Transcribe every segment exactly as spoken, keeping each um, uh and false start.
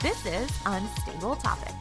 This is Unstable Topics.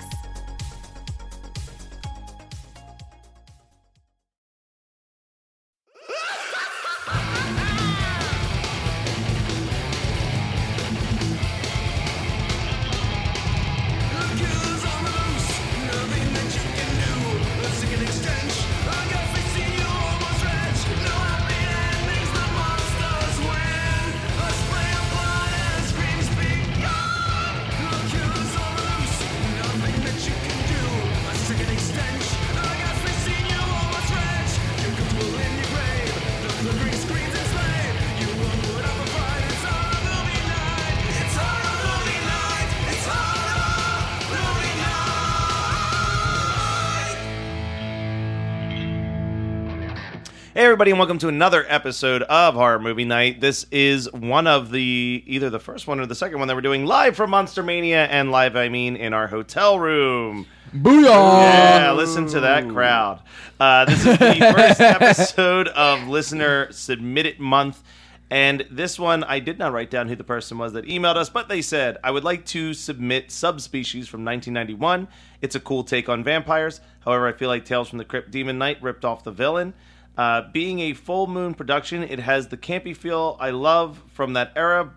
Hey everybody, and welcome to another episode of Horror Movie Night. This is one of the, either the first one or the second one that we're doing live from Monster Mania, and live I mean in our hotel room. Booyah! Yeah, listen to that crowd. Uh, this is the first episode of Listener Submitted Month, and this one, I did not write down who the person was that emailed us, but they said, I would like to submit Subspecies from nineteen ninety-one. It's a cool take on vampires. However, I feel like Tales from the Crypt Demon Night ripped off the villain. Uh, being a Full Moon production, it has the campy feel I love from that era,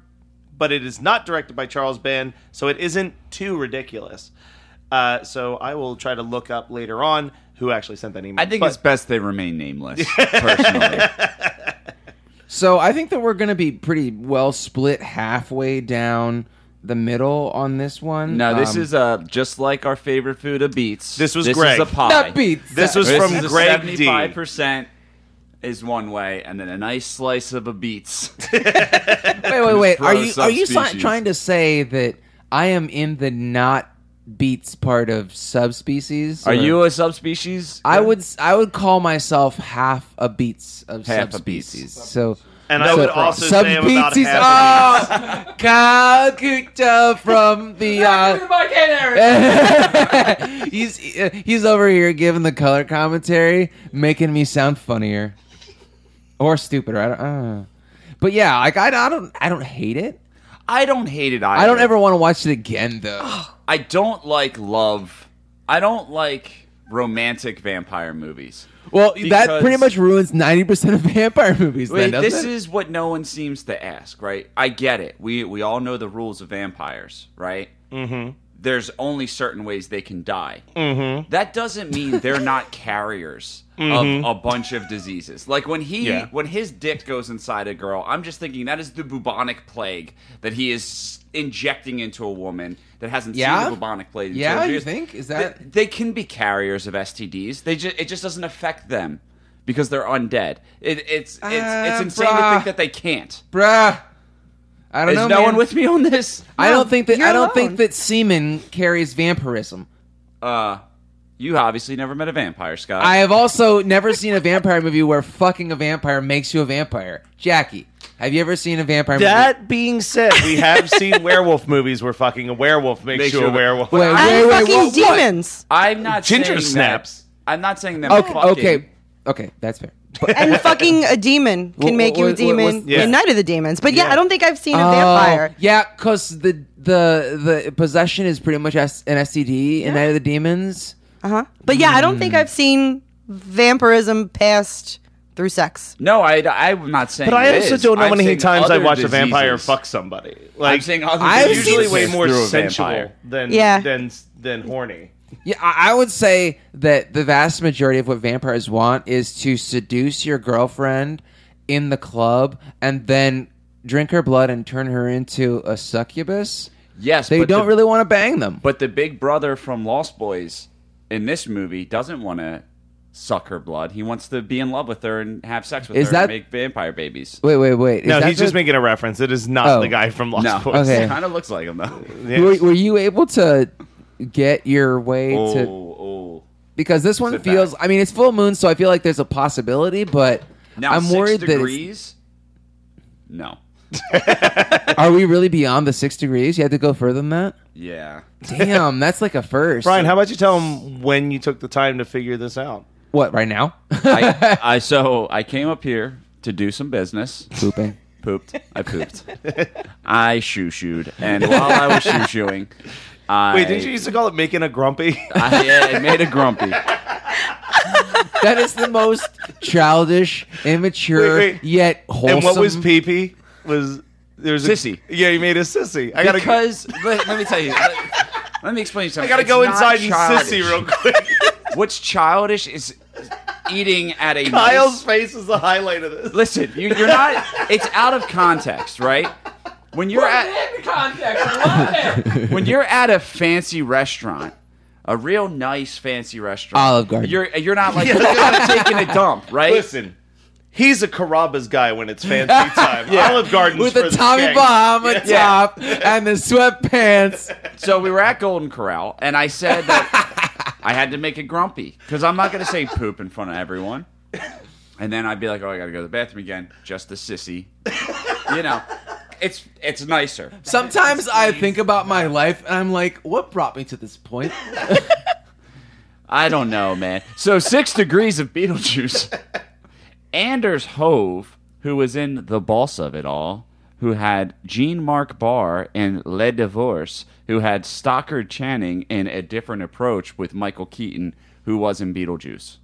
but it is not directed by Charles Band, so it isn't too ridiculous. Uh, so I will try to look up later on who actually sent that email. I think but- it's best they remain nameless, personally. So I think that we're going to be pretty well split halfway down the middle on this one. No, this um, is uh, just like our favorite food of beets. This was this Greg. This is a pie. Not beets. This was this from is Greg D. seventy-five percent. Is one way, and then a nice slice of a beets. wait, wait, wait. Are you are you si- trying to say that I am in the not beets part of subspecies? Or? Are you a subspecies? I yeah. would I would call myself half a beets of half subspecies. A so and so I would also say I'm about half a beets. Oh, Calcutta from the. Uh, he's uh, he's over here giving the color commentary, making me sound funnier. Or stupider, I don't. Uh. But yeah, like I, I don't, I don't hate it. I don't hate it either. I don't ever want to watch it again, though. I don't like love. I don't like romantic vampire movies. Well, that pretty much ruins ninety percent of vampire movies. Wait, then, this it? is what no one seems to ask, right? I get it. We we all know the rules of vampires, right? Mm-hmm. There's only certain ways they can die. Mm-hmm. That doesn't mean they're not carriers mm-hmm. of a bunch of diseases. Like when he, yeah. when his dick goes inside a girl, I'm just thinking that is the bubonic plague that he is injecting into a woman that hasn't yeah? seen the bubonic plague. Yeah, you think is that they, they can be carriers of S T Ds? They just it just doesn't affect them because they're undead. It, it's it's uh, it's insane bruh. to think that they can't, bruh. I don't Is know, no man. one with me on this? No, I don't think that I don't alone. think that semen carries vampirism. Uh, you obviously never met a vampire, Scott. I have also never seen a vampire movie where fucking a vampire makes you a vampire. Jackie, have you ever seen a vampire that movie? That being said, we have seen werewolf movies where fucking a werewolf makes, makes you a werewolf. Wait, wait, I'm wait, fucking wait, demons. What? I'm not Ginger saying snaps. That. I'm not saying that. Okay, fucking. okay, okay, that's fair. And fucking a demon can well, make well, you a demon well, yeah. in Night of the Demons. But yeah, yeah. I don't think I've seen a uh, vampire. Yeah, because the, the the possession is pretty much an S T D yeah. in Night of the Demons. Uh huh. But yeah, mm. I don't think I've seen vampirism past through sex. No, I, I'm not saying. But I also is. don't know I'm many times I watch diseases. a vampire fuck somebody. Like I'm saying, other I've usually way more sensual than, yeah. than than horny. Yeah, I would say that the vast majority of what vampires want is to seduce your girlfriend in the club and then drink her blood and turn her into a succubus. Yes, they but don't the, really want to bang them. But the big brother from Lost Boys in this movie doesn't want to suck her blood. He wants to be in love with her and have sex with is her that, and make vampire babies. Wait, wait, wait. Is no, he's the, just making a reference. It is not oh, the guy from Lost no. Boys. Okay. It kind of looks like him, though. Yes. Were, were you able to get your way oh, to... Oh. Because this one Sit feels... Back. I mean, it's full moon, so I feel like there's a possibility, but now, I'm worried degrees? that... No. Are we really beyond the six degrees? You had to go further than that? Yeah. Damn, that's like a first. Brian, how about you tell them when you took the time to figure this out? What, right now? I, I So I came up here to do some business. Pooping. Pooped. I pooped. I shoo-shooed. And while I was shoo-shooing, I... Wait, didn't you used to call it making a grumpy? I, yeah, it made a grumpy. That is the most childish, immature, wait, wait. yet wholesome... And what was pee-pee? Was there's sissy? A, yeah, you made a sissy. I gotta because go. let, let me tell you. Let, let me explain something. I gotta it's go inside and sissy real quick. What's childish is eating at a. Kyle's nice, face is the highlight of this. Listen, you, you're not. It's out of context, right? When you're We're at in context, I love it. When you're at a fancy restaurant. A real nice fancy restaurant. Olive Garden. You're you're not like you're not taking a dump, right? Listen. He's a Carrabba's guy when it's fancy time. yeah. Olive Garden's with the Tommy Bahama yeah. top and the sweatpants. So we were at Golden Corral, and I said that I had to make it grumpy because I'm not going to say poop in front of everyone. And then I'd be like, "Oh, I got to go to the bathroom again." Just the sissy, you know. It's it's nicer. Sometimes I think about my life, and I'm like, "What brought me to this point?" I don't know, man. So six degrees of Beetlejuice. Anders Hove, who was in The Boss of It All, who had Jean-Marc Barr in Le Divorce, who had Stockard Channing in A Different Approach with Michael Keaton, who was in Beetlejuice.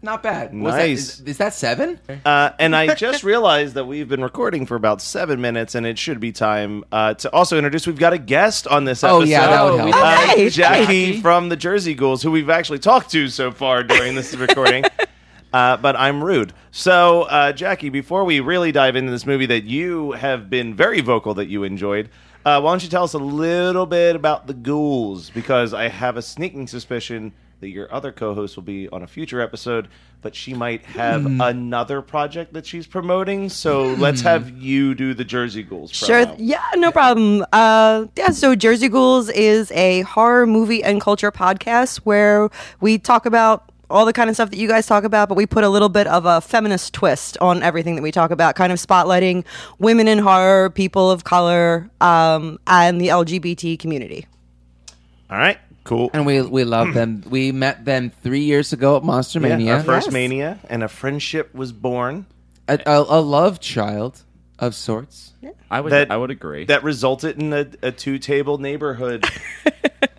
Not bad. Nice. That, is, is that seven? Uh, and I just realized that we've been recording for about seven minutes, and it should be time uh, to also introduce. We've got a guest on this episode. Oh, yeah, that would help. Uh, oh, hey, Jackie hey. from the Jersey Ghouls, who we've actually talked to so far during this recording. Uh, but I'm rude. So, uh, Jackie, before we really dive into this movie that you have been very vocal that you enjoyed, uh, why don't you tell us a little bit about the Ghouls? Because I have a sneaking suspicion that your other co-host will be on a future episode, but she might have mm. another project that she's promoting. So mm. let's have you do the Jersey Ghouls. Sure. Promo. Yeah, no problem. Uh, yeah, so Jersey Ghouls is a horror movie and culture podcast where we talk about all the kind of stuff that you guys talk about, but we put a little bit of a feminist twist on everything that we talk about, kind of spotlighting women in horror, people of color, um, and the L G B T community. All right, cool. And we we love them. We met them three years ago at Monster yeah, Mania. Our first yes. Mania, and a friendship was born. A, a, a love child of sorts. Yeah. I would that, I would agree. That resulted in a, a two-table neighborhood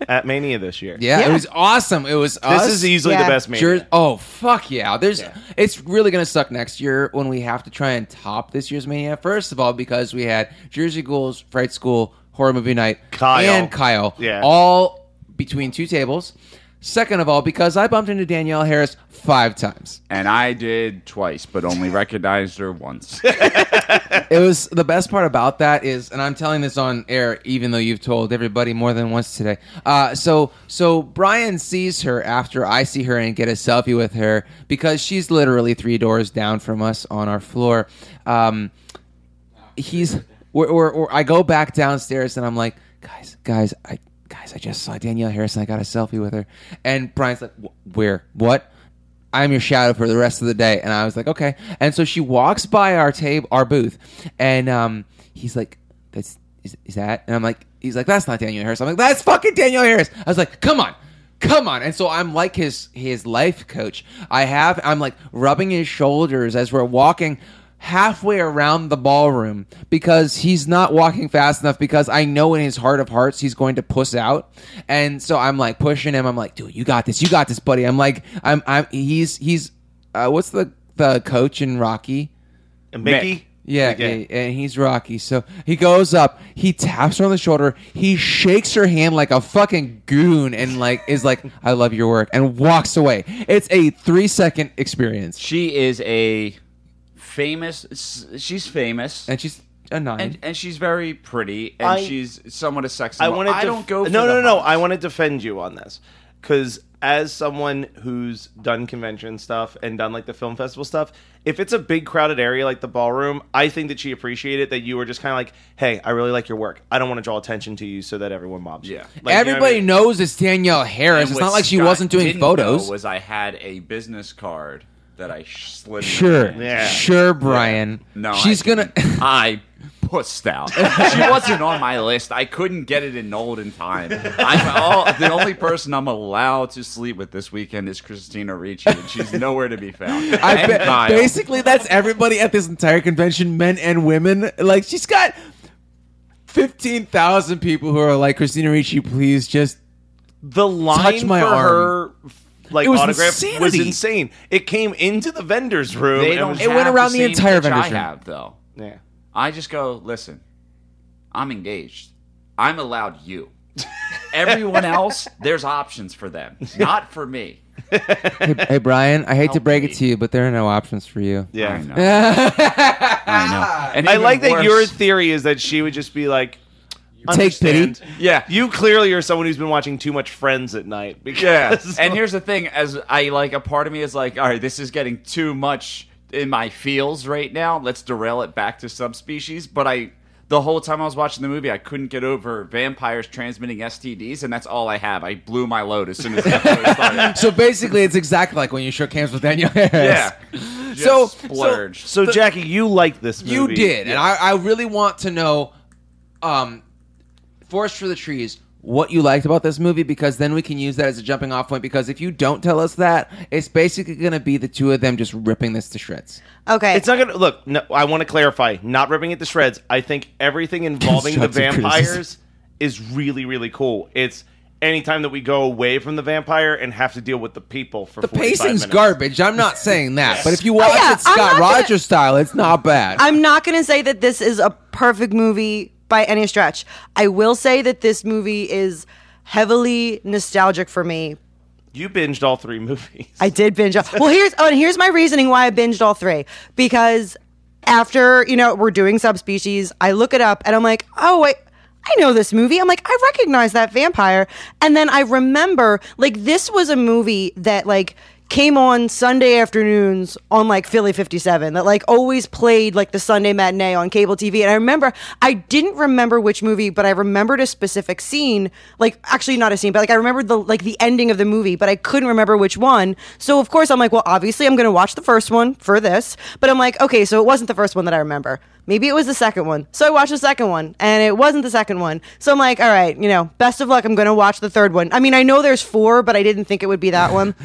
at Mania this year. Yeah, yeah, it was awesome. It was This us. is easily yeah. the best Mania. Jer- oh, fuck yeah. There's, yeah. It's really going to suck next year when we have to try and top this year's Mania. First of all, because we had Jersey Ghouls, Fright School, Horror Movie Night, Kyle. and Kyle. Yeah. All between two tables. Second of all, because I bumped into Danielle Harris five times. And I did twice, but only recognized her once. It was the best part about that is, and I'm telling this on air, even though you've told everybody more than once today. Uh, so, so Brian sees her after I see her and get a selfie with her because she's literally three doors down from us on our floor. Um, he's, or, or, or I go back downstairs and I'm like, guys, guys, I. Guys, I just saw Danielle Harris and I got a selfie with her. And Brian's like, where? What? I'm your shadow for the rest of the day. And I was like, okay. And so she walks by our table, our booth, and um, he's like, that's is, is that? And I'm like, he's like, that's not Danielle Harris. I'm like, that's fucking Danielle Harris. I was like, come on. Come on. And so I'm like his his life coach. I have, I'm like rubbing his shoulders as we're walking halfway around the ballroom because he's not walking fast enough because I know in his heart of hearts he's going to puss out. And so I'm like pushing him. I'm like, dude, you got this. You got this, buddy. I'm like, I'm, I'm, he's, he's, uh, what's the uh, coach in Rocky. And Mickey? Mick. Yeah, okay. yeah, and he's Rocky. So he goes up, he taps her on the shoulder, he shakes her hand like a fucking goon, and like is like, "I love your work," and walks away. It's a three second experience. She is a famous. She's famous, and she's a nine, and, and she's very pretty, and I, she's somewhat a sex. I want to. Def- I don't go. For no, no, no, no. I want to defend you on this because. As someone who's done convention stuff and done, like, the film festival stuff, if it's a big crowded area like the ballroom, I think that she appreciated that you were just kind of like, hey, I really like your work. I don't want to draw attention to you so that everyone mobs you. Yeah. Like, everybody you know what I mean? Knows it's Danielle Harris. And it's not like she Scott wasn't doing didn't photos. Know was I had a business card that I slid Sure. Yeah. Sure, Brian. Yeah. No, she's going to... I... Pussed out. She wasn't on my list. I couldn't get it annulled in time. I'm all, the only person I'm allowed to sleep with this weekend is Christina Ricci, and she's nowhere to be found. I ba- basically, that's everybody at this entire convention, men and women. Like, she's got fifteen thousand people who are like, Christina Ricci, please just the line touch my for arm. Her Like, it was autograph insanity. Was insane. It came into the vendor's room. They don't it went around the, the entire vendor's I room. Have, though. Yeah. I just go, listen, I'm engaged. I'm allowed you. Everyone else, there's options for them. Not for me. Hey, hey Brian, I hate Help to break me. It to you, but there are no options for you. Yeah, I know. I know. And I like worse, that your theory is that she would just be like, take pity. Yeah. You clearly are someone who's been watching too much Friends at night. Because yeah. so- and here's the thing, as I like, a part of me is like, all right, this is getting too much... in my feels right now. Let's derail it back to Subspecies. But I, the whole time I was watching the movie, I couldn't get over vampires transmitting S T Ds, and that's all I have. I blew my load as soon as that started. So basically, it's exactly like when you shook hands with Danielle Harris. Yeah. So splurged. So, so the, Jackie, you liked this movie. You did, yeah. And I, I really want to know, um, Forest for the Trees, what you liked about this movie, because then we can use that as a jumping off point, because if you don't tell us that, it's basically going to be the two of them just ripping this to shreds. Okay. It's not going to... Look, no, I want to clarify. Not ripping it to shreds. I think everything involving the vampires is really, really cool. It's anytime that we go away from the vampire and have to deal with the people for the pacing's minutes. Garbage. I'm not saying that. Yes. But if you watch oh, yeah, it Scott Rogers gonna... style, it's not bad. I'm not going to say that this is a perfect movie... by any stretch. I will say that this movie is heavily nostalgic for me. You binged all three movies. I did binge all Well, here's oh, and here's my reasoning why I binged all three. Because after, you know, we're doing Subspecies, I look it up and I'm like, oh, I, I know this movie. I'm like, I recognize that vampire. And then I remember, like, this was a movie that, like, came on Sunday afternoons on, like, Philly fifty-seven that, like, always played, like, the Sunday matinee on cable T V. And I remember, I didn't remember which movie, but I remembered a specific scene, like, actually not a scene, but, like, I remembered the, like, the ending of the movie, but I couldn't remember which one. So, of course, I'm like, well, obviously I'm going to watch the first one for this, but I'm like, okay, so it wasn't the first one that I remember. Maybe it was the second one. So I watched the second one, and it wasn't the second one. So I'm like, all right, you know, best of luck. I'm going to watch the third one. I mean, I know there's four, but I didn't think it would be that one.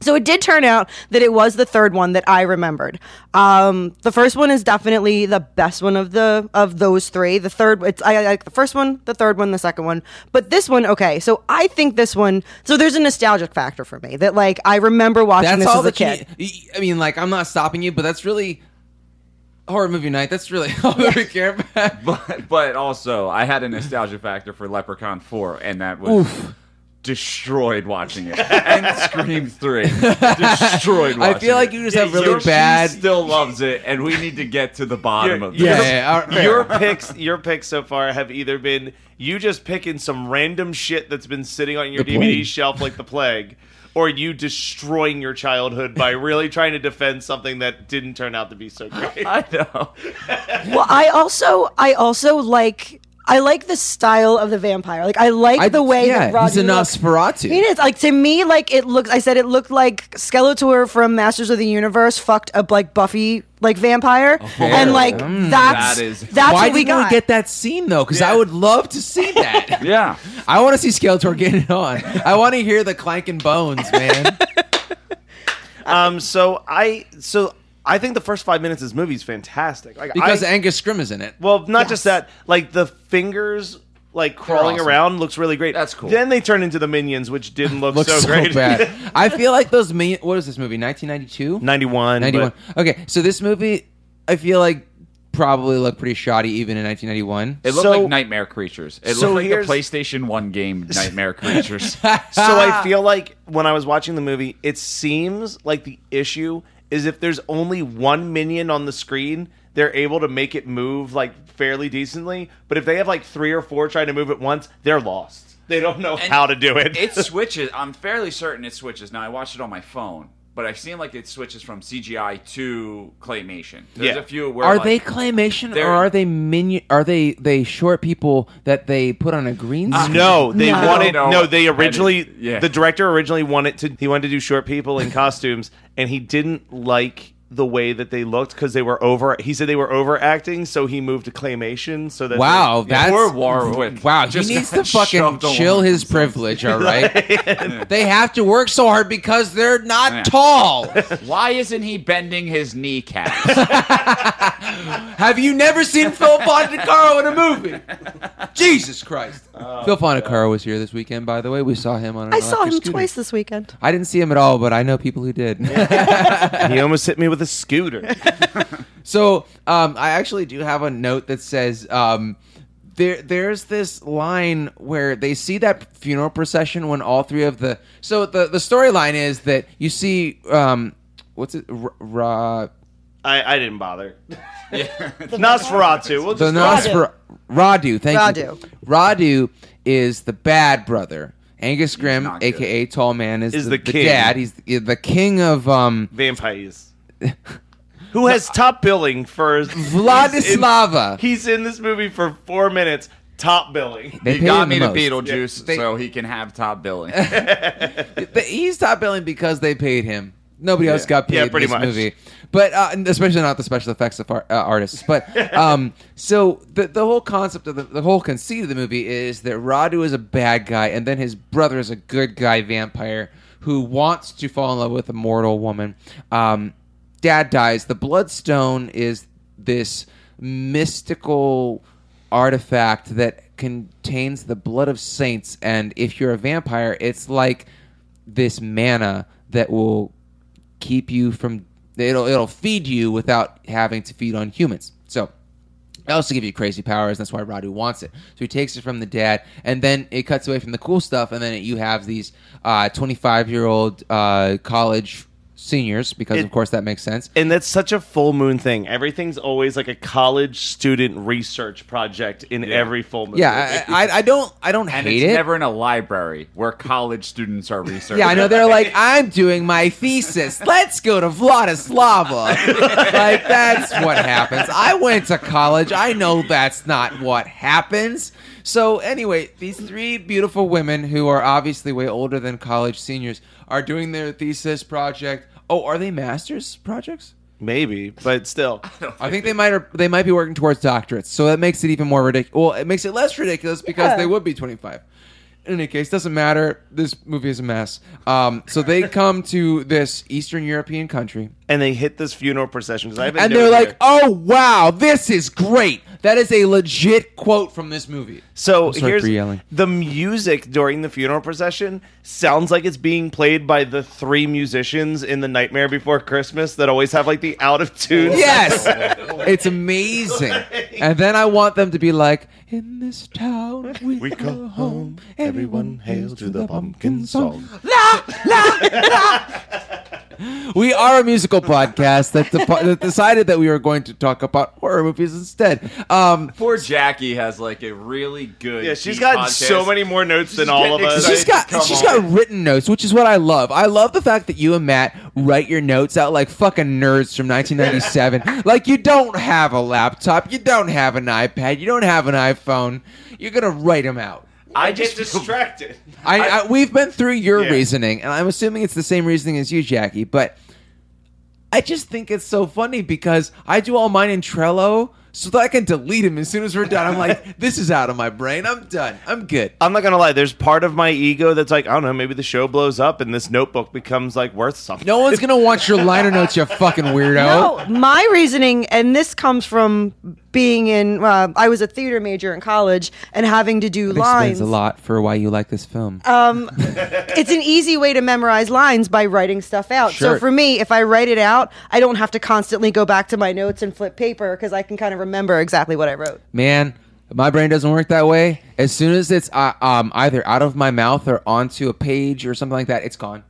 So it did turn out that it was the third one that I remembered. Um, the first one is definitely the best one of the of those three. The third, it's, I like the first one, the third one, the second one. But this one, okay. So I think this one. So there's a nostalgic factor for me that, like, I remember watching that's this all as a kid. You, I mean, like, I'm not stopping you, but that's really Horror Movie Night. That's really all that we care about. But but also, I had a nostalgia factor for Leprechaun four, and that was. Oof. Destroyed watching it. And Scream three. Destroyed watching it. I feel like you just have really your, bad... She still loves it, and we need to get to the bottom your, of this. Yeah, yeah, yeah. Your picks Your picks so far have either been you just picking some random shit that's been sitting on your the D V D plague. Shelf like the plague, or you destroying your childhood by really trying to defend something that didn't turn out to be so great. I know. Well, I also, I also like... I like the style of the vampire. Like, I like I, the way yeah, that Radu he's a Nosferatu. I mean, it's like, to me, like, it looks, I said it looked like Skeletor from Masters of the Universe fucked up, like, Buffy, like, vampire. Oh, and, like, mm, that's, that is, that's what we got. Why didn't we get that scene, though? Because yeah. I would love to see that. Yeah. I want to see Skeletor getting it on. I want to hear the clanking bones, man. um. So, I, so... I think the first five minutes of this movie is fantastic. Like, because I, Angus Scrimm is in it. Well, not yes. just that. Like, the fingers like crawling awesome. around looks really great. That's cool. Then they turn into the minions, which didn't look so, so great. Bad. I feel like those minions. What is this movie? nineteen ninety-two ninety-one ninety-one But... Okay, so this movie, I feel like, probably looked pretty shoddy even in nineteen ninety-one It looked so, like Nightmare Creatures. It so looked like the PlayStation one game Nightmare Creatures. So I feel like when I was watching the movie, it seems like the issue is if there's only one minion on the screen, they're able to make it move like fairly decently. But if they have like three or four trying to move at once, they're lost. They don't know and how to do it. It switches. I'm fairly certain it switches. Now, I watched it on my phone. But I've seen like it switches from C G I to claymation. There's yeah. a few where are like, they claymation or are they minion? Are they they short people that they put on a green screen? Uh, no, they no. wanted no. no. They originally is, yeah. the director originally wanted to he wanted to do short people in costumes, and he didn't like the way that they looked because they were over. He said they were overacting, so he moved to claymation. So that wow, they, that's poor Warwick. Wow, he just needs to fucking chill his privilege. All right, they have to work so hard because they're not yeah. tall. Why isn't he bending his kneecaps? Have you never seen Phil Fondacaro in a movie? Jesus Christ! Oh, Phil Fondacaro was here this weekend. By the way, we saw him on. An I saw him scooter. twice this weekend. I didn't see him at all, but I know people who did. He almost hit me with a scooter. So um I actually do have a note that says um there there's this line where they see that funeral procession when all three of the so the the storyline is that you see um what's it r- r- I, I didn't bother. Yeah. Nosferatu. We'll just the Nosfer- Radu. Thank Radu. you. Radu is the bad brother. Angus Grimm, aka Tall Man, is, is the, the, the king. dad. He's the, the king of um vampires. Who has top billing for Vladislava? He's, he's in this movie for four minutes. Top billing. They he got me to Beetlejuice, yeah. they, so he can have top billing. He's top billing because they paid him. Nobody yeah. else got paid yeah, pretty in this much. movie, but uh, especially not the special effects of, uh, artists. But um, so the the whole concept of the, the whole conceit of the movie is that Radu is a bad guy, and then his brother is a good guy vampire who wants to fall in love with a mortal woman. Um, Dad dies. The Bloodstone is this mystical artifact that contains the blood of saints. And if you're a vampire, it's like this manna that will keep you from... It'll it'll feed you without having to feed on humans. So it also gives you crazy powers. And that's why Radu wants it. So he takes it from the dad. And then it cuts away from the cool stuff. And then it, you have these uh, twenty-five-year-old uh, college... seniors, because it, of course that makes sense. And that's such a Full Moon thing. Everything's always like a college student research project in yeah. every Full Moon. Yeah, I, I, I don't, I don't and hate it's it. It's never in a library where college students are researching. Yeah, I know they're like, I'm doing my thesis. Let's go to Vladislava. Like that's what happens. I went to college. I know that's not what happens. So anyway, these three beautiful women who are obviously way older than college seniors are doing their thesis project. Oh, are they master's projects? Maybe, but still. I, think, I think they might are, they might be working towards doctorates, so that makes it even more ridiculous. Well, it makes it less ridiculous because yeah. they would be twenty-five. In any case, doesn't matter. This movie is a mess. Um, so they come to this Eastern European country. And they hit this funeral procession. I and they're like, here. oh, wow, this is great. That is a legit quote from this movie. So here's the music during the funeral procession sounds like it's being played by the three musicians in The Nightmare Before Christmas that always have like the out of tune. Yes. It's amazing. And then I want them to be like, in this town we, we go, go home. Everyone hail to the pumpkin song. La, la, la. We are a musical podcast that, de- that decided that we were going to talk about horror movies instead. Um, Poor Jackie has like a really good. Yeah, she's got podcast. so many more notes she's than all of us. She's got Come she's on. got written notes, which is what I love. I love the fact that you and Matt write your notes out like fucking nerds from nineteen ninety-seven. Like you don't have a laptop, you don't have an iPad, you don't have an iPhone. You're gonna write them out. I, I just get distracted. I, I, we've been through your yeah. reasoning, and I'm assuming it's the same reasoning as you, Jackie, but I just think it's so funny because I do all mine in Trello so that I can delete them as soon as we're done. I'm like, this is out of my brain. I'm done. I'm good. I'm not going to lie. There's part of my ego that's like, I don't know, maybe the show blows up and this notebook becomes like worth something. No one's going to want your liner notes, you fucking weirdo. No, my reasoning, and this comes from being in, uh, I was a theater major in college, and having to do that lines. Explains a lot for why you like this film. Um, it's an easy way to memorize lines by writing stuff out. Sure. So for me, if I write it out, I don't have to constantly go back to my notes and flip paper, because I can kind of remember exactly what I wrote. Man, my brain doesn't work that way. As soon as it's uh, um, either out of my mouth or onto a page or something like that, it's gone.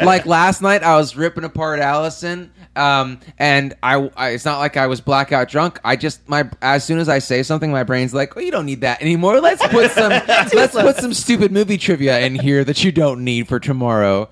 Like last night, I was ripping apart Allison, um, and I, I. It's not like I was blackout drunk. I just my as soon as I say something, my brain's like, "Oh, you don't need that anymore. Let's put some let's slow. put some stupid movie trivia in here that you don't need for tomorrow."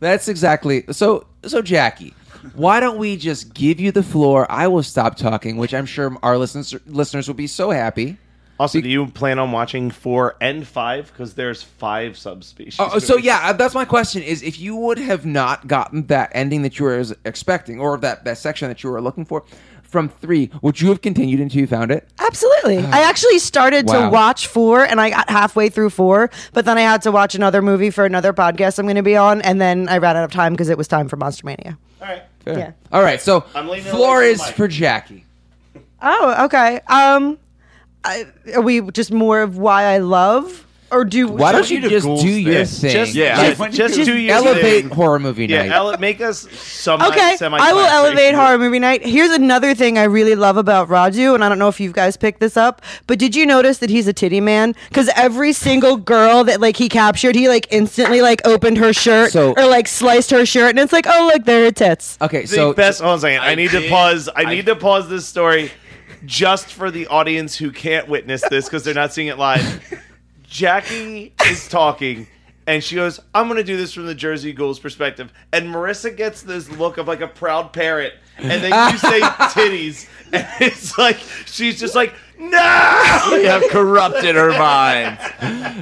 That's exactly so. So Jackie, why don't we just give you the floor? I will stop talking, which I'm sure our listeners listeners will be so happy. Also, do you plan on watching four and five? Because there's five subspecies. Oh, so yeah, that's my question: is if you would have not gotten that ending that you were expecting, or that, that section that you were looking for from three, would you have continued until you found it? Absolutely. Uh, I actually started wow. to watch four, and I got halfway through four, but then I had to watch another movie for another podcast I'm going to be on, and then I ran out of time because it was time for Monster Mania. All right. Fair. Yeah. All right. So, floor is for Jackie. Oh, okay. Um. I, are we just more of why I love, or do? Why don't you just do your thing? Just, yeah, just, just, just do your elevate thing. Horror movie night. Yeah, ele- make us some. Okay, I will elevate horror movie night. Here's another thing I really love about Radu, and I don't know if you guys picked this up, but did you notice that he's a titty man? Because every single girl that like he captured, he like instantly like opened her shirt so, or like sliced her shirt, and it's like, oh look, there are tits. Okay, the so best. Hold on a second. I, I need did, to pause. I, I need to pause this story. Just for the audience who can't witness this because they're not seeing it live, Jackie is talking, and she goes, I'm going to do this from the Jersey Ghouls perspective. And Marissa gets this look of like a proud parrot, and then you say titties, and it's like, she's just like, no! We have corrupted her mind.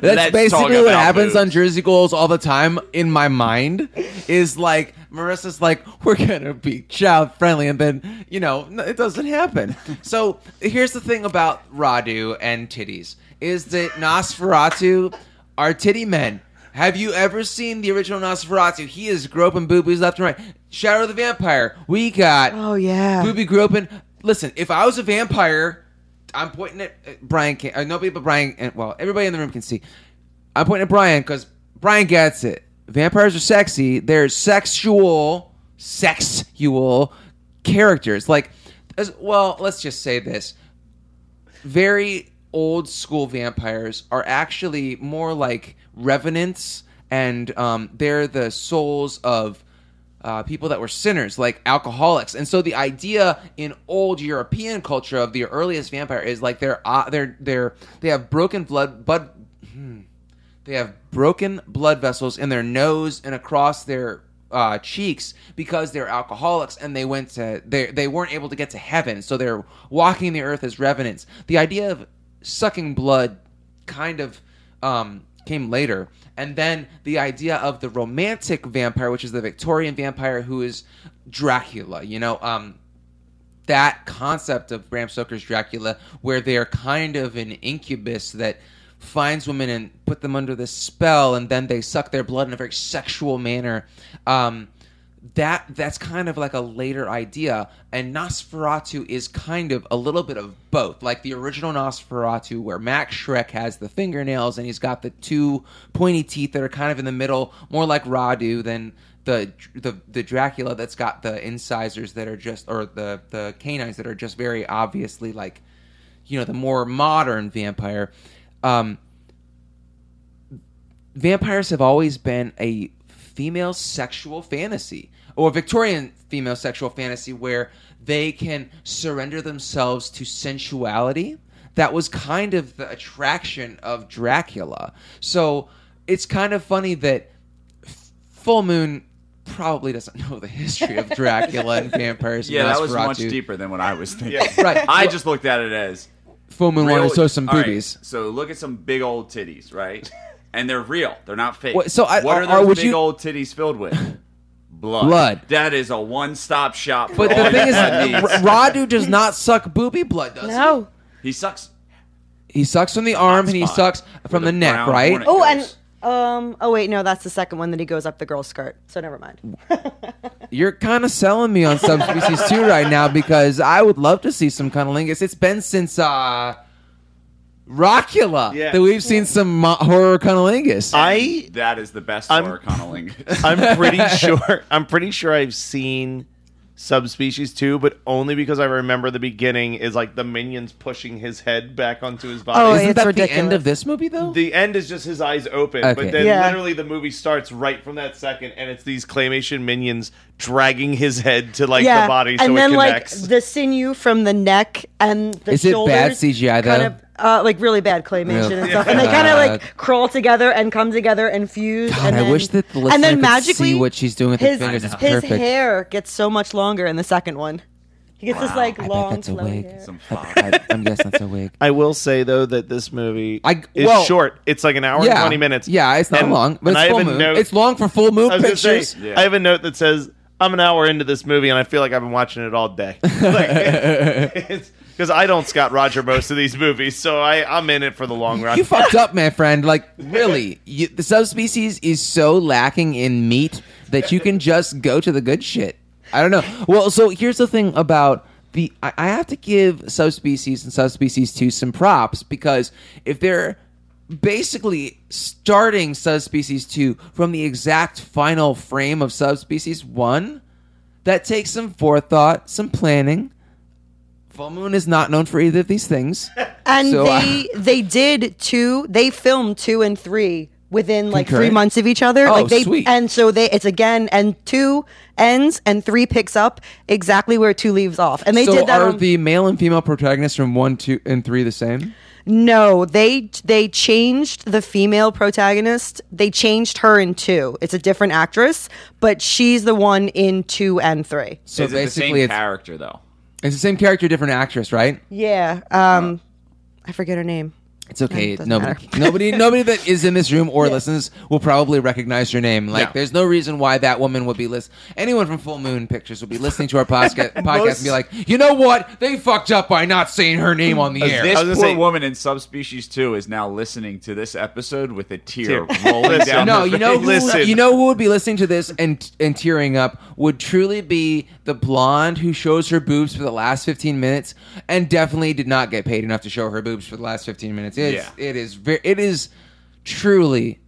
That's Let's basically what happens moves. on Jersey Ghouls all the time in my mind, is like, Marissa's like, we're going to be child-friendly, and then, you know, it doesn't happen. So here's the thing about Radu and titties, is that Nosferatu are titty men. Have you ever seen the original Nosferatu? He is groping boobies left and right. Shadow of the Vampire, we got oh, yeah. booby groping. Listen, if I was a vampire, I'm pointing at Brian. Can, uh, nobody but Brian, and well, everybody in the room can see. I'm pointing at Brian because Brian gets it. Vampires are sexy. They're sexual, sexual characters. Like, as, well, let's just say this. Very old school vampires are actually more like revenants, and um, they're the souls of uh, people that were sinners, like alcoholics. And so the idea in old European culture of the earliest vampire is like they're uh, they're they're they have broken blood, but. Hmm, They have broken blood vessels in their nose and across their uh, cheeks because they're alcoholics and they went to they they weren't able to get to heaven, so they're walking the earth as revenants. The idea of sucking blood kind of um, came later, and then the idea of the romantic vampire, which is the Victorian vampire, who is Dracula. You know, um, that concept of Bram Stoker's Dracula, where they're kind of an incubus that finds women and put them under this spell, and then they suck their blood in a very sexual manner. Um, that that's kind of like a later idea, and Nosferatu is kind of a little bit of both. Like the original Nosferatu, where Max Schreck has the fingernails and he's got the two pointy teeth that are kind of in the middle, more like Radu than the the the Dracula that's got the incisors that are just, or the the canines that are just very obviously like, you know, the more modern vampire. Um, vampires have always been a female sexual fantasy, or Victorian female sexual fantasy, where they can surrender themselves to sensuality. That was kind of the attraction of Dracula. So it's kind of funny that Full Moon probably doesn't know the history of Dracula and vampires. Yeah, and that was much deeper than what I was thinking. Yeah. Right. I just looked at it as... Full Moon wanted to show some boobies. Right, so look at some big old titties, right? And they're real. They're not fake. What, so I, what are those are, big you... old titties filled with? Blood. Blood. That is a one-stop shop. For but all the thing is, Radu does not suck booby blood, does no. he? He sucks. He sucks from the arm and he sucks from the, the neck, right? Oh, and um, oh wait, no, that's the second one that he goes up the girl's skirt. So never mind. You're kind of selling me on Subspecies two right now, because I would love to see some cunnilingus. It's been since uh, Dracula yeah. that we've seen some mo- horror cunnilingus. I that is the best I'm, horror cunnilingus. I'm pretty sure. I'm pretty sure I've seen Subspecies two, but only because I remember the beginning is like the minions pushing his head back onto his body. Oh, Isn't it's that ridiculous. The end of this movie, though? The end is just his eyes open, okay. but then yeah. literally the movie starts right from that second, and it's these claymation minions dragging his head to like yeah. the body, so and then it connects. Like the sinew from the neck and the is shoulders. Is it bad C G I though? Kind of, uh, like really bad claymation yeah. and stuff, yeah. and they kind of like crawl together and come together and fuse. God, and then, I wish that the listener and then could magically see what she's doing with his, the fingers. It's perfect. His hair gets so much longer in the second one. He gets wow. this like I long, flowing hair. Some I, I, I'm guessing that's a wig. I will say though that this movie I, is well, short. It's like an hour yeah, and twenty minutes. Yeah, it's not and, long, but it's full moon. Note, it's long for full moon I pictures. Say, yeah. I have a note that says, I'm an hour into this movie, and I feel like I've been watching it all day. Because like, I don't Scott Roger most of these movies, so I, I'm in it for the long run. You fucked up, my friend. Like, really, you, the Subspecies is so lacking in meat that you can just go to the good shit. I don't know. Well, so here's the thing about the... I, I have to give Subspecies and Subspecies two some props, because if they're... basically starting Subspecies two from the exact final frame of Subspecies one, that takes some forethought, some planning. Full Moon is not known for either of these things. And so, they uh, they did two, they filmed two and three within like concurrent? three months of each other. Oh, like they, sweet. And so they it's again, and two ends and three picks up exactly where two leaves off. And they so did that. Are on, the male and female protagonists from one, two, and three the same? No, they they changed the female protagonist. They changed her in two. It's a different actress, but she's the one in two and three. So Is it basically, the same it's, character though. It's the same character, different actress, right? Yeah. Um, I forget her name. It's okay. No, nobody, nobody, nobody that is in this room or yeah. listens will probably recognize your name. Like, no. there's no reason why that woman would be listening. Anyone from Full Moon Pictures would be listening to our posca- podcast Most... and be like, you know what? They fucked up by not saying her name on the air. This poor say, woman in Subspecies two is now listening to this episode with a tear, tear. rolling down. No, her you know, who, you know who would be listening to this and and tearing up would truly be the blonde who shows her boobs for the last fifteen minutes and definitely did not get paid enough to show her boobs for the last fifteen minutes. It's, yeah. It is very, it is truly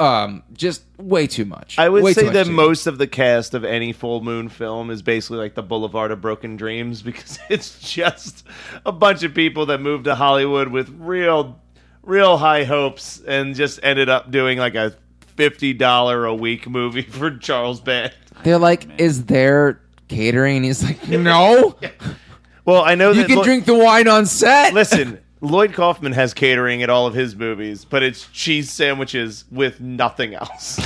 um, just way too much. I would way say that most of the cast of any Full Moon film is basically like the Boulevard of Broken Dreams, because it's just a bunch of people that moved to Hollywood with real, real high hopes and just ended up doing like a fifty dollars a week movie for Charles Band. They're like, oh, is there catering? And he's like, no. yeah. Well, I know you that... You can lo- drink the wine on set. Listen... Lloyd Kaufman has catering at all of his movies, but it's cheese sandwiches with nothing else.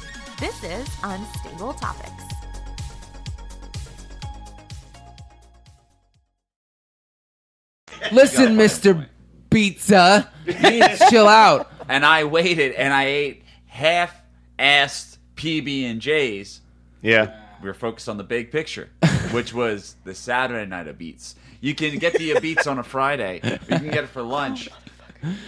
This is Unstable Topics. Listen, Mister Pizza, you need to chill out. And I waited, and I ate half-assed P B and J's. Yeah. We were focused on the big picture, which was the Saturday night of Beats. You can get the Beats on a Friday. You can get it for lunch.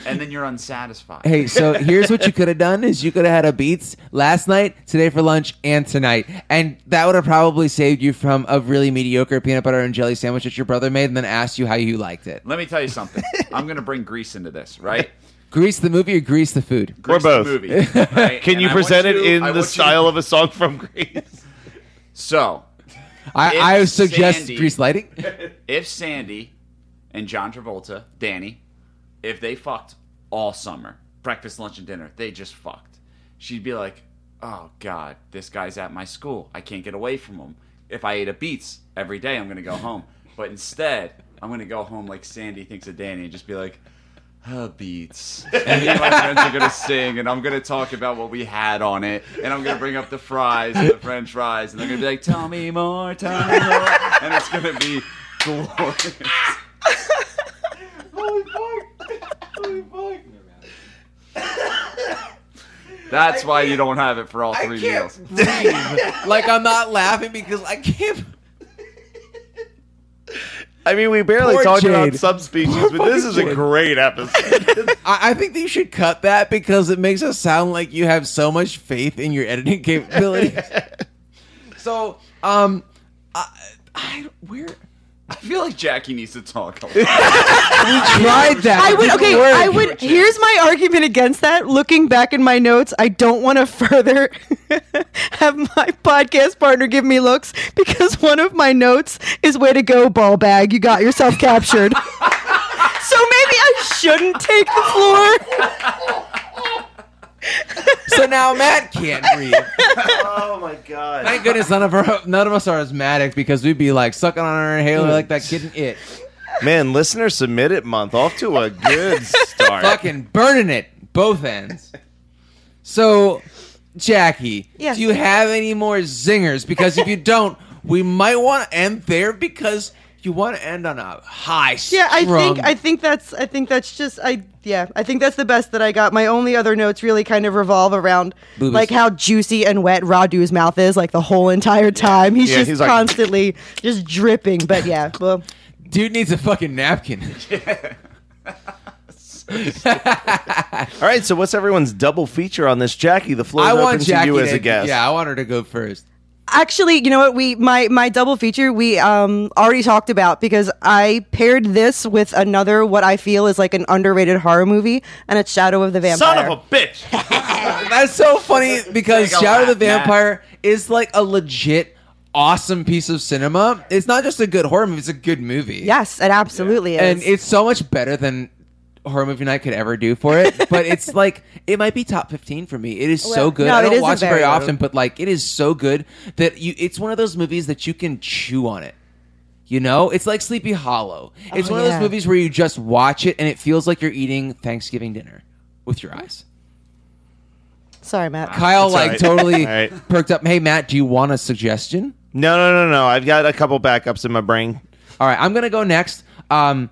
And then you're unsatisfied. Hey, so here's what you could have done is you could have had a Beats last night, today for lunch, and tonight. And that would have probably saved you from a really mediocre peanut butter and jelly sandwich that your brother made and then asked you how you liked it. Let me tell you something. I'm going to bring grease into this, right? Grease the movie or Grease the food? Grease or both. The movie, right? Can and you I present it in the style to... of a song from Grease? So. I, I suggest Sandy, Grease lighting. If Sandy and John Travolta, Danny... If they fucked all summer, breakfast, lunch, and dinner, they just fucked. She'd be like, oh, God, this guy's at my school. I can't get away from him. If I ate a Beats every day, I'm going to go home. But instead, I'm going to go home like Sandy thinks of Danny and just be like, oh, Beats. And me and my friends are going to sing, and I'm going to talk about what we had on it, and I'm going to bring up the fries and the French fries, and they're going to be like, tell me more, tell me more. And it's going to be glorious. Holy fuck. Holy fuck. That's why you don't have it for all three meals. Like, I'm not laughing because I can't. I mean, we barely Poor talked Jade. about subspecies, Poor but this is Jade. a great episode. I think that you should cut that because it makes us sound like you have so much faith in your editing capabilities. So, um, I, I where I feel like Jackie needs to talk a lot. We tried that. I would okay. I would. Here's my argument against that. Looking back in my notes, I don't want to further have my podcast partner give me looks because one of my notes is "Way to go, ball bag! You got yourself captured." So maybe I shouldn't take the floor. So now Matt can't read. Oh my god! Thank goodness none of our, none of us are asthmatic because we'd be like sucking on our inhaler like that kid in It. Man, listener submit it month off to a good start. Fucking burning it both ends. So, Jackie, yes. do you have any more zingers? Because if you don't, we might want to end there because you want to end on a high strum. Yeah, I think I think that's I think that's just I yeah I think that's the best that I got. My only other notes really kind of revolve around Boobies. like how juicy and wet Radu's mouth is, like the whole entire time. He's yeah, just he's constantly like... just dripping. But yeah, well, dude needs a fucking napkin. Yeah. All right, so what's everyone's double feature on this, Jackie? The floor is open to you as a guest. Yeah, I want her to go first. Actually, you know what? We my my double feature we um already talked about because I paired this with another what I feel is like an underrated horror movie, and it's Shadow of the Vampire. Son of a bitch! That's so funny because Shadow of the Vampire man. is like a legit awesome piece of cinema. It's not just a good horror movie; it's a good movie. Yes, it absolutely yeah. is, and it's so much better than Horror Movie Night could ever do for it. But it's like, it might be top fifteen for me. It is well, so good. No, I don't it watch it very often, but like, it is so good that you, it's one of those movies that you can chew on it. You know? It's like Sleepy Hollow. It's oh, one yeah. of those movies where you just watch it and it feels like you're eating Thanksgiving dinner with your eyes. Sorry, Matt. Kyle, it's like, right. totally right. perked up. Hey, Matt, do you want a suggestion? No, no, no, no. I've got a couple backups in my brain. All right. I'm going to go next. Um,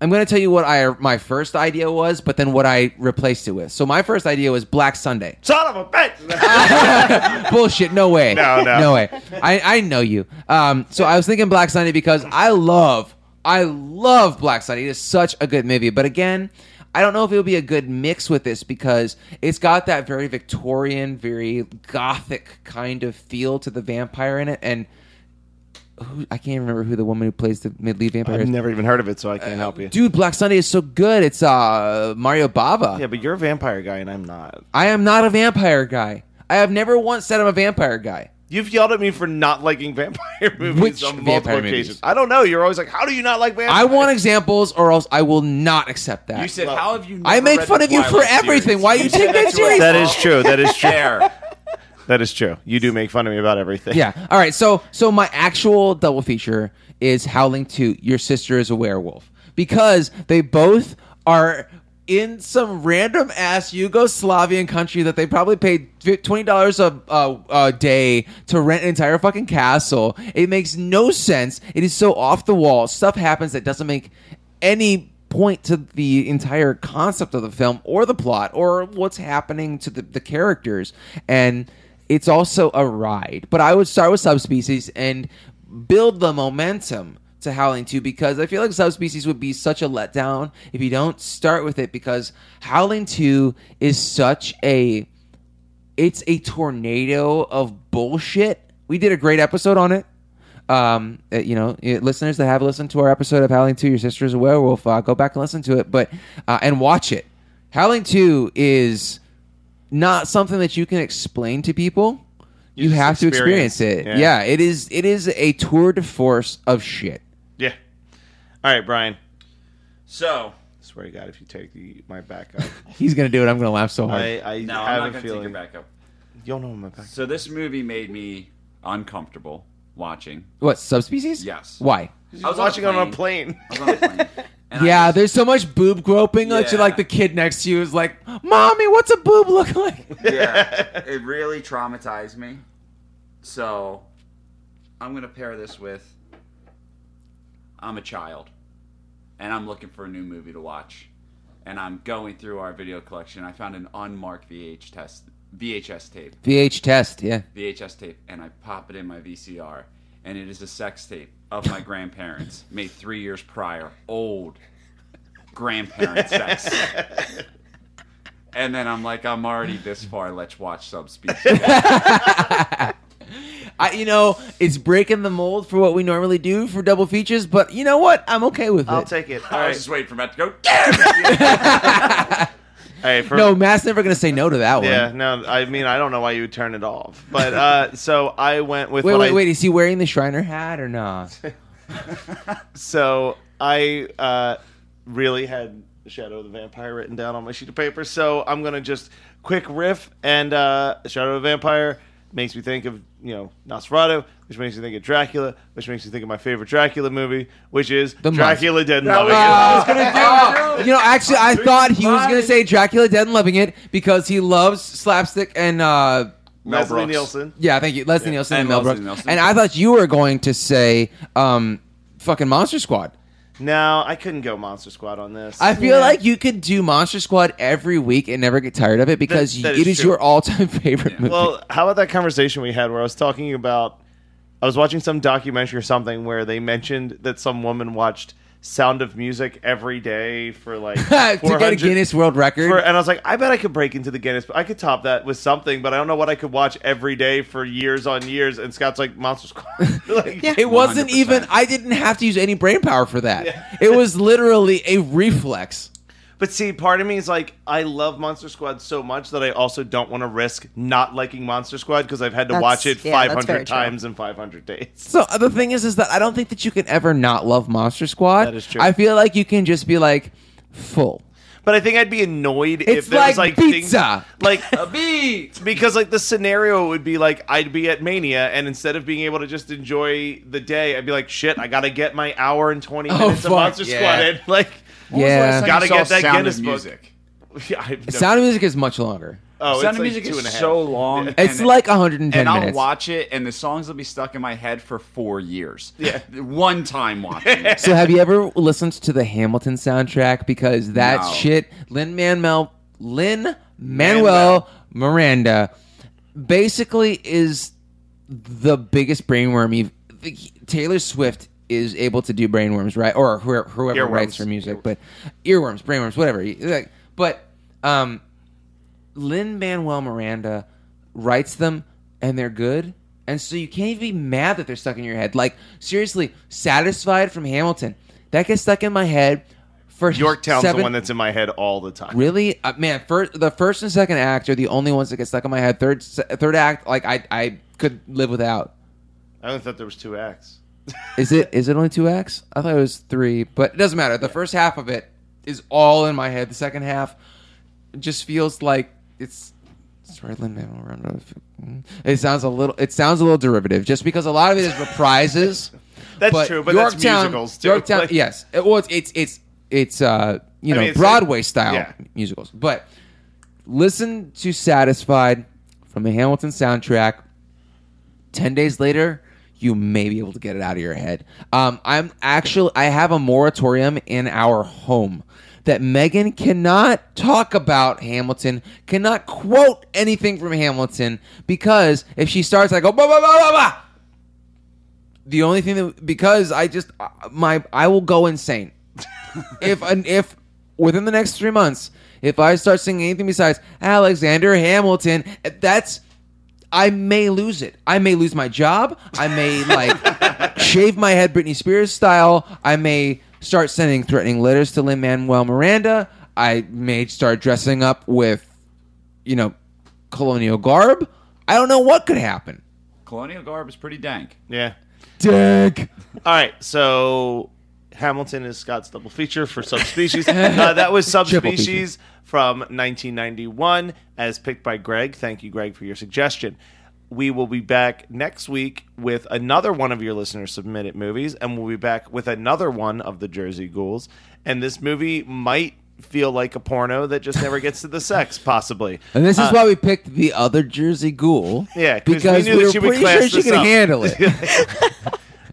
I'm going to tell you what I my first idea was, but then what I replaced it with. So my first idea was Black Sunday. Son of a bitch! Bullshit, no way. No, no. No way. I, I know you. Um, so I was thinking Black Sunday because I love, I love Black Sunday. It is such a good movie. But again, I don't know if it would be a good mix with this because it's got that very Victorian, very gothic kind of feel to the vampire in it. And Who, I can't remember who the woman who plays the mid-lead vampire I've is. I've never even heard of it, so I can't uh, help you. Dude, Black Sunday is so good. It's uh, Mario Bava. Yeah, but you're a vampire guy, and I'm not. I am not a vampire guy. I have never once said I'm a vampire guy. You've yelled at me for not liking vampire movies Which on multiple occasions. Movies? I don't know. You're always like, how do you not like vampire I want examples, or else I will not accept that. You said, well, how have you not I made fun of you for everything. Series. Why you take that seriously? That is true. That is true. That is true. You do make fun of me about everything. Yeah. All right. So, so my actual double feature is Howling two, Your Sister is a Werewolf. Because they both are in some random ass Yugoslavian country that they probably paid twenty dollars a, a, a day to rent an entire fucking castle. It makes no sense. It is so off the wall. Stuff happens that doesn't make any point to the entire concept of the film or the plot or what's happening to the, the characters. And it's also a ride. But I would start with Subspecies and build the momentum to Howling two because I feel like Subspecies would be such a letdown if you don't start with it because Howling two is such a... It's a tornado of bullshit. We did a great episode on it. Um, you know, listeners that have listened to our episode of Howling two, Your Sister is a Werewolf, uh, go back and listen to it but uh, and watch it. Howling two is... not something that you can explain to people. You, you have experience. to experience it. Yeah. yeah, it is It is a tour de force of shit. Yeah. All right, Brian. So, I swear to God, if you take the, my backup. He's going to do it. I'm going to laugh so hard. I, I no, have I'm not going to take your backup. Y'all know my back. So this movie made me uncomfortable watching. What, Subspecies? Yes. Why? I was watching on a plane. I was on a plane. Yeah, just, there's so much boob groping that yeah. you like the kid next to you is like, "Mommy, what's a boob look like?" Yeah, it really traumatized me. So I'm gonna pair this with I'm a child, and I'm looking for a new movie to watch, and I'm going through our video collection. I found an unmarked V H test, V H S tape. V H test, yeah. V H S tape, and I pop it in my V C R, and it is a sex tape of my grandparents, made three years prior, old grandparent sex. And then I'm like, I'm already this far, let's watch Subspecies. I, you know, it's breaking the mold for what we normally do for double features, but you know what? I'm okay with I'll it. I'll take it. All I right. was just waiting for Matt to go, damn it! Hey, for, no, Matt's never going to say no to that one. Yeah, no, I mean, I don't know why you would turn it off. But, uh, so I went with... Wait, what wait, I, wait, is he wearing the Shriner hat or not? So I uh, really had Shadow of the Vampire written down on my sheet of paper, so I'm going to just quick riff, and uh, Shadow of the Vampire makes me think of, you know, Nosferatu, which makes me think of Dracula, which makes me think of my favorite Dracula movie, which is the Dracula Monster. Dead and Loving It. I was gonna do it. You know, actually, I thought he was going to say Dracula Dead and Loving It because he loves slapstick and uh, Mel Leslie Brooks. Nielsen. Yeah, thank you. Leslie yeah. Nielsen and, and Mel Brooks. Nielsen. And I thought you were going to say um, fucking Monster Squad. No, I couldn't go Monster Squad on this. I feel yeah. like you could do Monster Squad every week and never get tired of it because that, that you, is it is true. Your all-time favorite yeah. movie. Well, how about that conversation we had where I was talking about... I was watching some documentary or something where they mentioned that some woman watched Sound of Music every day for like... to get a Guinness World Record? For, and I was like, I bet I could break into the Guinness. I could top that with something, but I don't know what I could watch every day for years on years. And Scott's like, Monster Squad. Like, yeah. It wasn't one hundred percent even... I didn't have to use any brain power for that. Yeah. It was literally a reflex. But see, part of me is like, I love Monster Squad so much that I also don't want to risk not liking Monster Squad because I've had to that's, watch it yeah, five hundred times true. In five hundred days. So the thing is, is that I don't think that you can ever not love Monster Squad. That is true. I feel like you can just be like, full. But I think I'd be annoyed it's if there like was like pizza. Things, like a beat. Because like the scenario would be like I'd be at Mania and instead of being able to just enjoy the day, I'd be like, shit, I gotta get my hour and twenty oh, minutes fuck, of Monster yeah. Squad in. Like yeah, gotta get that Sound Guinness of Music. Book. Yeah, no Sound of Music is much longer. Oh, Sound of like Music is so long. It's and like one hundred ten and minutes. And I'll watch it, and the songs will be stuck in my head for four years. Yeah. One time watching it. So have you ever listened to the Hamilton soundtrack? Because that no. shit, Lin-Manuel, Lin-Manuel Miranda basically is the biggest brainworm you've... Taylor Swift is able to do brainworms, right? Or whoever, whoever writes her music. Earworms. But earworms, brainworms, whatever. But... um. Lin-Manuel Miranda writes them, and they're good. And so you can't even be mad that they're stuck in your head. Like, seriously, Satisfied from Hamilton. That gets stuck in my head. First Yorktown's seven... the one that's in my head all the time. Really? Uh, man, first, the first and second act are the only ones that get stuck in my head. Third se- third act, like, I I could live without. I only thought there was two acts. Is it is it only two acts? I thought it was three. But it doesn't matter. The yeah. first half of it is all in my head. The second half just feels like... It's sorry, Lin-Manuel Miranda. It sounds a little. It sounds a little derivative, just because a lot of it is reprises. That's but true, but Yorktown, that's musicals too. Yorktown, like, yes. It, well, it's it's it's uh you know I mean, Broadway like, style yeah. musicals. But listen to "Satisfied" from the Hamilton soundtrack. Ten days later, you may be able to get it out of your head. Um, I'm actually I have a moratorium in our home that Megan cannot talk about Hamilton, cannot quote anything from Hamilton, because if she starts like, oh, blah, blah, blah, blah, blah, the only thing that, because I just, my, I will go insane. if, and if within the next three months, if I start singing anything besides Alexander Hamilton, that's, I may lose it. I may lose my job. I may like shave my head Britney Spears style. I may start sending threatening letters to Lin-Manuel Miranda. I may start dressing up with, you know, colonial garb. I don't know what could happen. Colonial garb is pretty dank. Yeah. Dank. All right, so Hamilton is Scott's double feature for Subspecies. uh, that was Subspecies. from nineteen ninety-one, as picked by Greg. Thank you, Greg, for your suggestion. We will be back next week with another one of your listener submitted movies, and we'll be back with another one of the Jersey Ghouls. And this movie might feel like a porno that just never gets to the sex, possibly. And this is uh, why we picked the other Jersey Ghoul. Yeah, because we, knew we were that she pretty sure she could handle it.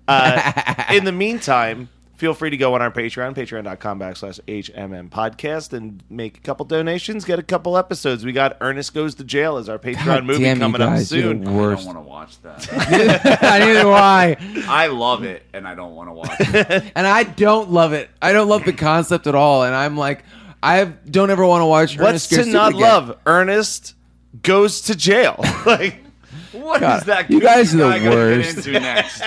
uh, in the meantime, feel free to go on our Patreon, patreon.com backslash HMM podcast, and make a couple donations, get a couple episodes. We got Ernest Goes to Jail as our Patreon God movie damn, coming up soon. I don't want to watch that. I don't know why. I love it, and I don't want to watch it. And I don't love it. I don't love the concept at all, and I'm like, I don't ever want to watch Ernest What's Goes to Jail. What's to not love? Again. Ernest Goes to Jail. Like, what God, is that? You guys are the worst. Get into next?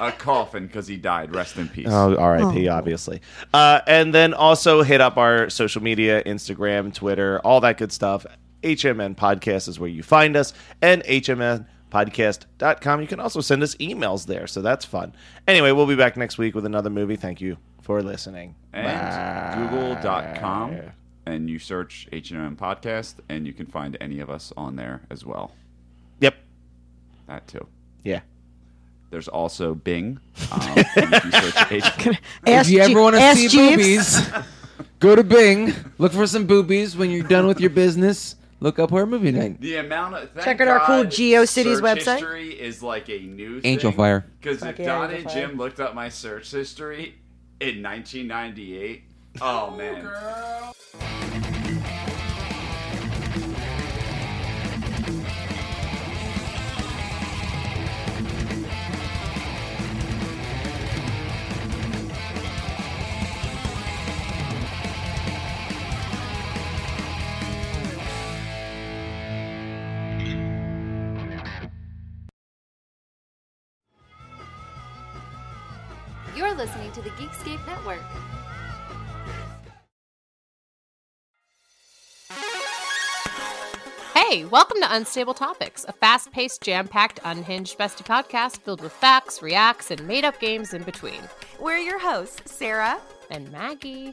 A coffin because he died. Rest in peace. Oh, R I P, oh. Obviously. Uh, and then also hit up our social media, Instagram, Twitter, all that good stuff. H M N Podcast is where you find us, and H M N podcast dot com. You can also send us emails there, so that's fun. Anyway, we'll be back next week with another movie. Thank you for listening. And google dot com, and you search H M N Podcast, and you can find any of us on there as well. Yep. That too. Yeah. There's also Bing. Um, if you search H- if you ever want to see Jeeves. Boobies, go to Bing. Look for some boobies when you're done with your business. Look up Horror Movie Night. The amount of check out our cool GeoCities website. History is like a new thing. Angel Fire. Because if yeah, Don and Jim looked up my search history in nineteen ninety-eight, oh man. Girl. You're listening to the Geekscape Network. Hey, welcome to Unstable Topics, a fast-paced, jam-packed, unhinged bestie podcast filled with facts, reacts, and made-up games in between. We're your hosts, Sarah and Maggie.